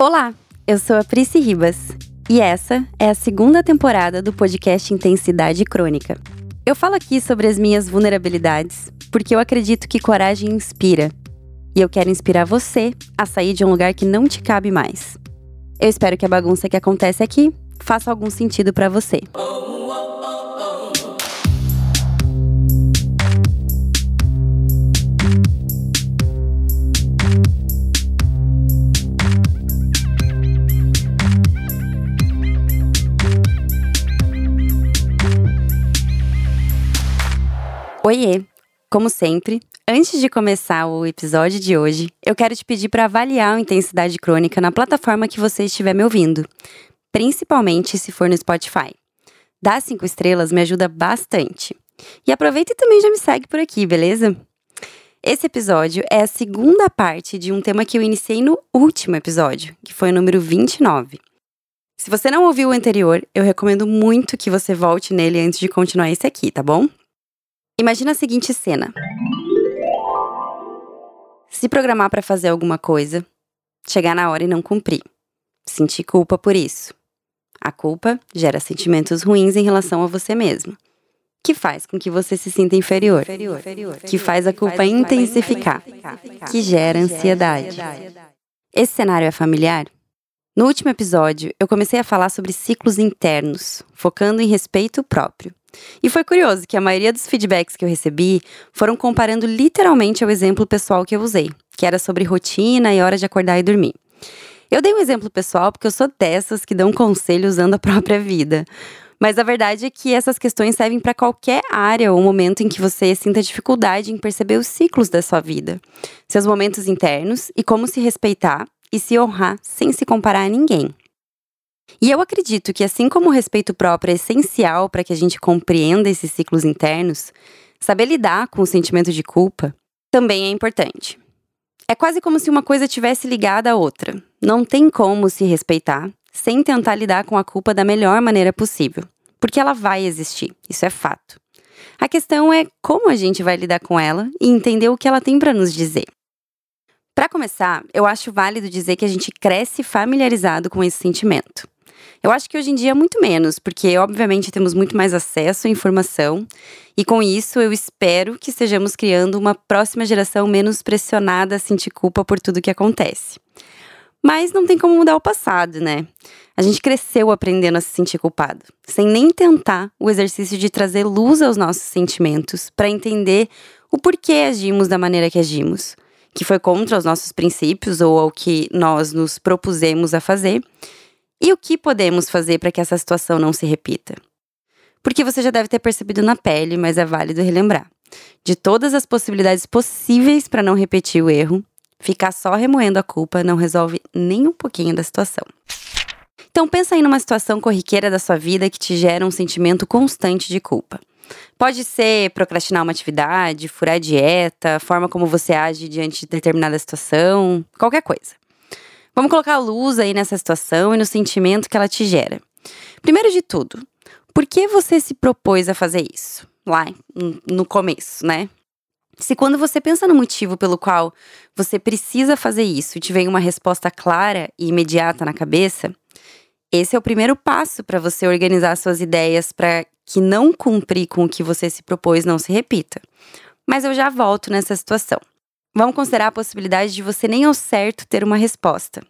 Olá, eu sou a Prisci Ribas e essa é a segunda temporada do podcast Intensidade Crônica. Eu falo aqui sobre as minhas vulnerabilidades porque eu acredito que coragem inspira e eu quero inspirar você a sair de um lugar que não te cabe mais. Eu espero que a bagunça que acontece aqui faça algum sentido pra você. Oiê! Como sempre, antes de começar o episódio de hoje, eu quero te pedir para avaliar a Intensidade Crônica na plataforma que você estiver me ouvindo, principalmente se for no Spotify. Dar 5 estrelas me ajuda bastante. E aproveita e também já me segue por aqui, beleza? Esse episódio é a segunda parte de um tema que eu iniciei no último episódio, que foi o número 29. Se você não ouviu o anterior, eu recomendo muito que você volte nele antes de continuar esse aqui, tá bom? Imagina a seguinte cena. Se programar para fazer alguma coisa, chegar na hora e não cumprir. Sentir culpa por isso. A culpa gera sentimentos ruins em relação a você mesmo, que faz com que você se sinta inferior, que faz a culpa intensificar, que gera ansiedade. Esse cenário é familiar? No último episódio, eu comecei a falar sobre ciclos internos, focando em respeito próprio. E foi curioso que a maioria dos feedbacks que eu recebi foram comparando literalmente ao exemplo pessoal que eu usei, que era sobre rotina e hora de acordar e dormir. Eu dei um exemplo pessoal porque eu sou dessas que dão conselho usando a própria vida. Mas a verdade é que essas questões servem para qualquer área ou momento em que você sinta dificuldade em perceber os ciclos da sua vida, seus momentos internos e como se respeitar e se honrar sem se comparar a ninguém. E eu acredito que, assim como o respeito próprio é essencial para que a gente compreenda esses ciclos internos, saber lidar com o sentimento de culpa também é importante. É quase como se uma coisa estivesse ligada à outra. Não tem como se respeitar sem tentar lidar com a culpa da melhor maneira possível, porque ela vai existir, isso é fato. A questão é como a gente vai lidar com ela e entender o que ela tem para nos dizer. Para começar, eu acho válido dizer que a gente cresce familiarizado com esse sentimento. Eu acho que hoje em dia é muito menos, porque obviamente temos muito mais acesso à informação e com isso eu espero que estejamos criando uma próxima geração menos pressionada a sentir culpa por tudo que acontece. Mas não tem como mudar o passado, né? A gente cresceu aprendendo a se sentir culpado, sem nem tentar o exercício de trazer luz aos nossos sentimentos para entender o porquê agimos da maneira que agimos, que foi contra os nossos princípios ou ao que nós nos propusemos a fazer. E o que podemos fazer para que essa situação não se repita? Porque você já deve ter percebido na pele, mas é válido relembrar. De todas as possibilidades possíveis para não repetir o erro, ficar só remoendo a culpa não resolve nem um pouquinho da situação. Então pensa aí numa situação corriqueira da sua vida que te gera um sentimento constante de culpa. Pode ser procrastinar uma atividade, furar a dieta, a forma como você age diante de determinada situação, qualquer coisa. Vamos colocar a luz aí nessa situação e no sentimento que ela te gera. Primeiro de tudo, por que você se propôs a fazer isso? Lá no começo, né? Se quando você pensa no motivo pelo qual você precisa fazer isso e te vem uma resposta clara e imediata na cabeça, esse é o primeiro passo para você organizar suas ideias para que não cumprir com o que você se propôs não se repita. Mas eu já volto nessa situação. Vamos considerar a possibilidade de você nem ao certo ter uma resposta.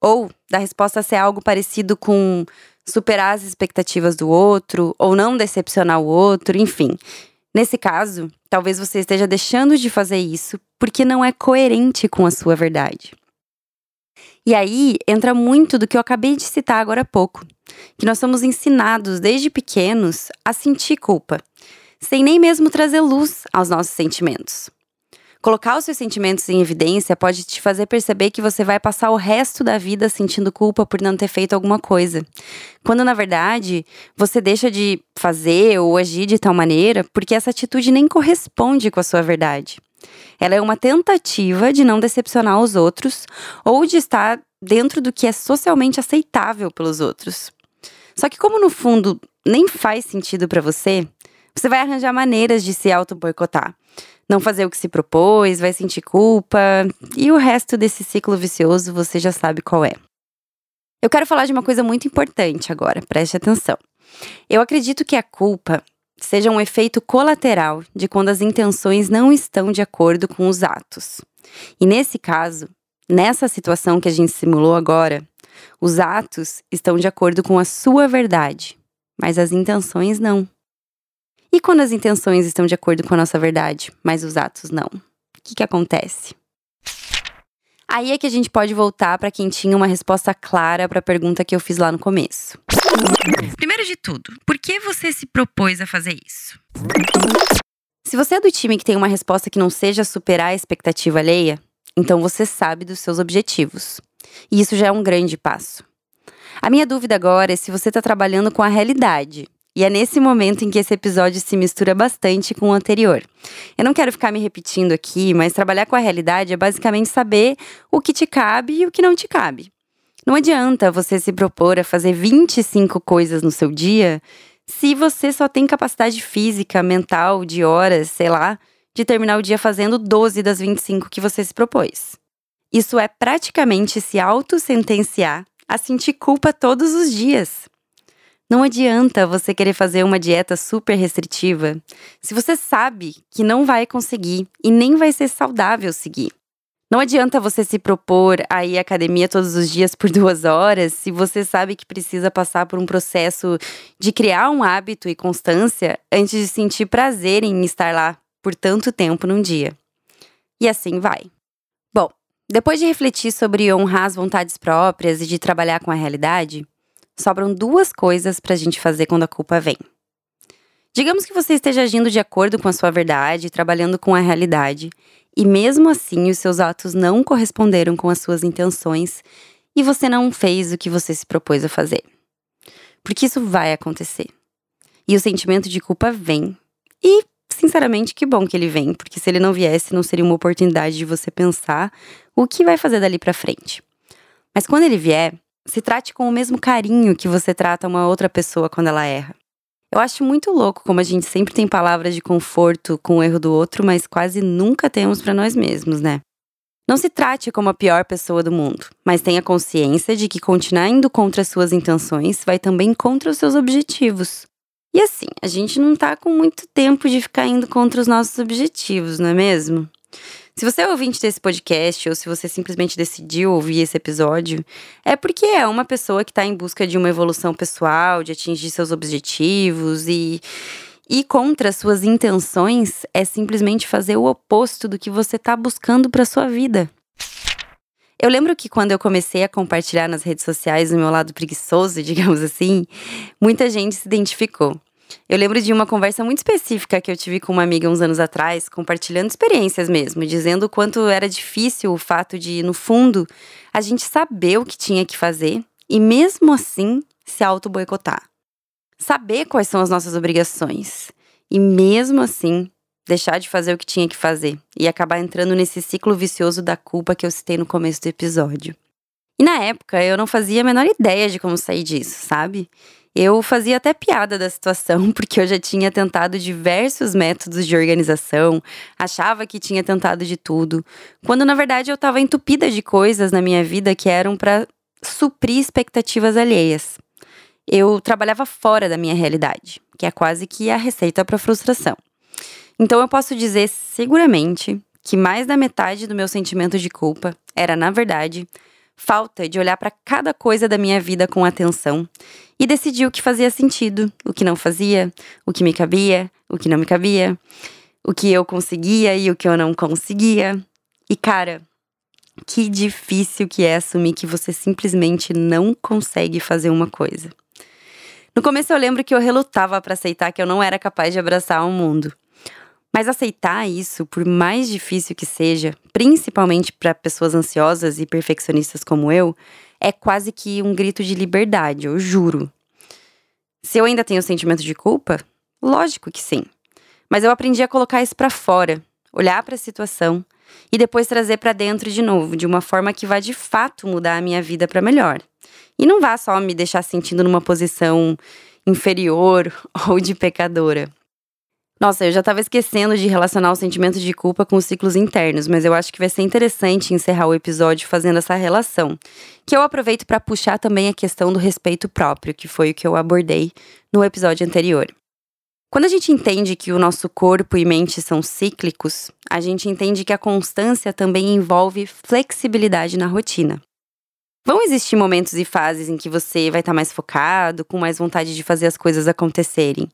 Ou da resposta ser algo parecido com superar as expectativas do outro, ou não decepcionar o outro, enfim. Nesse caso, talvez você esteja deixando de fazer isso porque não é coerente com a sua verdade. E aí entra muito do que eu acabei de citar agora há pouco, que nós somos ensinados desde pequenos a sentir culpa, sem nem mesmo trazer luz aos nossos sentimentos. Colocar os seus sentimentos em evidência pode te fazer perceber que você vai passar o resto da vida sentindo culpa por não ter feito alguma coisa, quando na verdade você deixa de fazer ou agir de tal maneira porque essa atitude nem corresponde com a sua verdade. Ela é uma tentativa de não decepcionar os outros ou de estar dentro do que é socialmente aceitável pelos outros. Só que como no fundo nem faz sentido para você, você vai arranjar maneiras de se auto-boicotar. Não fazer o que se propôs, vai sentir culpa, e o resto desse ciclo vicioso você já sabe qual é. Eu quero falar de uma coisa muito importante agora, preste atenção. Eu acredito que a culpa seja um efeito colateral de quando as intenções não estão de acordo com os atos. E nesse caso, nessa situação que a gente simulou agora, os atos estão de acordo com a sua verdade, mas as intenções não. E quando as intenções estão de acordo com a nossa verdade, mas os atos não? O que acontece? Aí é que a gente pode voltar para quem tinha uma resposta clara para a pergunta que eu fiz lá no começo. Primeiro de tudo, por que você se propôs a fazer isso? Se você é do time que tem uma resposta que não seja superar a expectativa alheia, então você sabe dos seus objetivos. E isso já é um grande passo. A minha dúvida agora é se você está trabalhando com a realidade. E é nesse momento em que esse episódio se mistura bastante com o anterior. Eu não quero ficar me repetindo aqui, mas trabalhar com a realidade é basicamente saber o que te cabe e o que não te cabe. Não adianta você se propor a fazer 25 coisas no seu dia se você só tem capacidade física, mental, de horas, sei lá, de terminar o dia fazendo 12 das 25 que você se propôs. Isso é praticamente se autossentenciar a sentir culpa todos os dias. Não adianta você querer fazer uma dieta super restritiva se você sabe que não vai conseguir e nem vai ser saudável seguir. Não adianta você se propor a ir à academia todos os dias por 2 horas se você sabe que precisa passar por um processo de criar um hábito e constância antes de sentir prazer em estar lá por tanto tempo num dia. E assim vai. Bom, depois de refletir sobre honrar as vontades próprias e de trabalhar com a realidade, sobram 2 coisas pra gente fazer quando a culpa vem. Digamos que você esteja agindo de acordo com a sua verdade, trabalhando com a realidade, e mesmo assim os seus atos não corresponderam com as suas intenções e você não fez o que você se propôs a fazer. Porque isso vai acontecer. E o sentimento de culpa vem. E, sinceramente, que bom que ele vem, porque se ele não viesse, não seria uma oportunidade de você pensar o que vai fazer dali pra frente. Mas quando ele vier, se trate com o mesmo carinho que você trata uma outra pessoa quando ela erra. Eu acho muito louco como a gente sempre tem palavras de conforto com o erro do outro, mas quase nunca temos para nós mesmos, né? Não se trate como a pior pessoa do mundo, mas tenha consciência de que continuar indo contra as suas intenções vai também contra os seus objetivos. E assim, a gente não tá com muito tempo de ficar indo contra os nossos objetivos, não é mesmo? Se você é ouvinte desse podcast ou se você simplesmente decidiu ouvir esse episódio, é porque é uma pessoa que está em busca de uma evolução pessoal, de atingir seus objetivos e contra suas intenções é simplesmente fazer o oposto do que você está buscando para sua vida. Eu lembro que quando eu comecei a compartilhar nas redes sociais o meu lado preguiçoso, digamos assim, muita gente se identificou. Eu lembro de uma conversa muito específica que eu tive com uma amiga uns anos atrás, compartilhando experiências mesmo, dizendo o quanto era difícil o fato de, no fundo, a gente saber o que tinha que fazer e mesmo assim se auto-boicotar. Saber quais são as nossas obrigações e mesmo assim deixar de fazer o que tinha que fazer e acabar entrando nesse ciclo vicioso da culpa que eu citei no começo do episódio. E na época eu não fazia a menor ideia de como sair disso, sabe? Eu fazia até piada da situação, porque eu já tinha tentado diversos métodos de organização, achava que tinha tentado de tudo, quando na verdade eu estava entupida de coisas na minha vida que eram para suprir expectativas alheias. Eu trabalhava fora da minha realidade, que é quase que a receita para a frustração. Então eu posso dizer seguramente que mais da metade do meu sentimento de culpa era, na verdade, falta de olhar para cada coisa da minha vida com atenção e decidir o que fazia sentido, o que não fazia, o que me cabia, o que não me cabia, o que eu conseguia e o que eu não conseguia. E cara, que difícil que é assumir que você simplesmente não consegue fazer uma coisa. No começo eu lembro que eu relutava para aceitar que eu não era capaz de abraçar o mundo. Mas aceitar isso, por mais difícil que seja, principalmente para pessoas ansiosas e perfeccionistas como eu, é quase que um grito de liberdade, eu juro. Se eu ainda tenho sentimento de culpa? Lógico que sim. Mas eu aprendi a colocar isso para fora, olhar para a situação e depois trazer para dentro de novo, de uma forma que vá de fato mudar a minha vida para melhor. E não vá só me deixar sentindo numa posição inferior ou de pecadora. Nossa, eu já tava esquecendo de relacionar o sentimento de culpa com os ciclos internos, mas eu acho que vai ser interessante encerrar o episódio fazendo essa relação, que eu aproveito para puxar também a questão do respeito próprio, que foi o que eu abordei no episódio anterior. Quando a gente entende que o nosso corpo e mente são cíclicos, a gente entende que a constância também envolve flexibilidade na rotina. Vão existir momentos e fases em que você vai estar mais focado, com mais vontade de fazer as coisas acontecerem.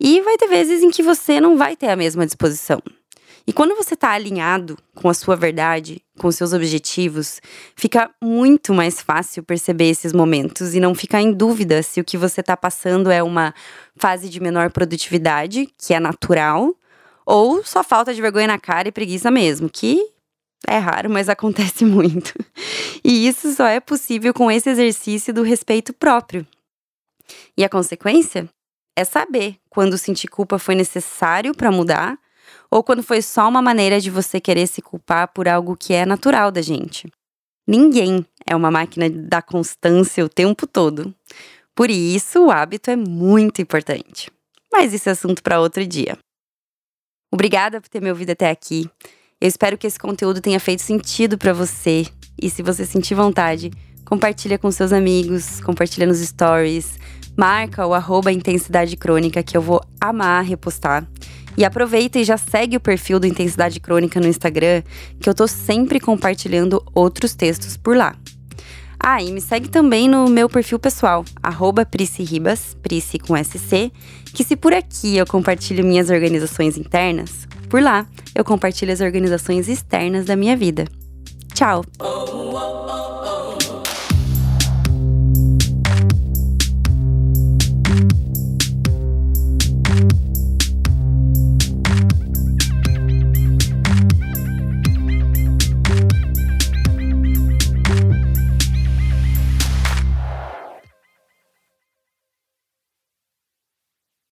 E vai ter vezes em que você não vai ter a mesma disposição. E quando você está alinhado com a sua verdade, com os seus objetivos, fica muito mais fácil perceber esses momentos e não ficar em dúvida se o que você está passando é uma fase de menor produtividade, que é natural, ou só falta de vergonha na cara e preguiça mesmo, que é raro, mas acontece muito. E isso só é possível com esse exercício do respeito próprio. E a consequência é saber quando sentir culpa foi necessário para mudar, ou quando foi só uma maneira de você querer se culpar por algo que é natural da gente. Ninguém é uma máquina da constância o tempo todo. Por isso, o hábito é muito importante. Mas isso é assunto para outro dia. Obrigada por ter me ouvido até aqui. Eu espero que esse conteúdo tenha feito sentido para você. E se você sentir vontade, compartilha com seus amigos, compartilha nos stories, marca o @intensidadecronica, que eu vou amar repostar. E aproveita e já segue o perfil do Intensidade Crônica no Instagram, que eu tô sempre compartilhando outros textos por lá. Ah, e me segue também no meu perfil pessoal, @PrisciRibas, Prisci com SC, que se por aqui eu compartilho minhas organizações internas, por lá eu compartilho as organizações externas da minha vida. Tchau!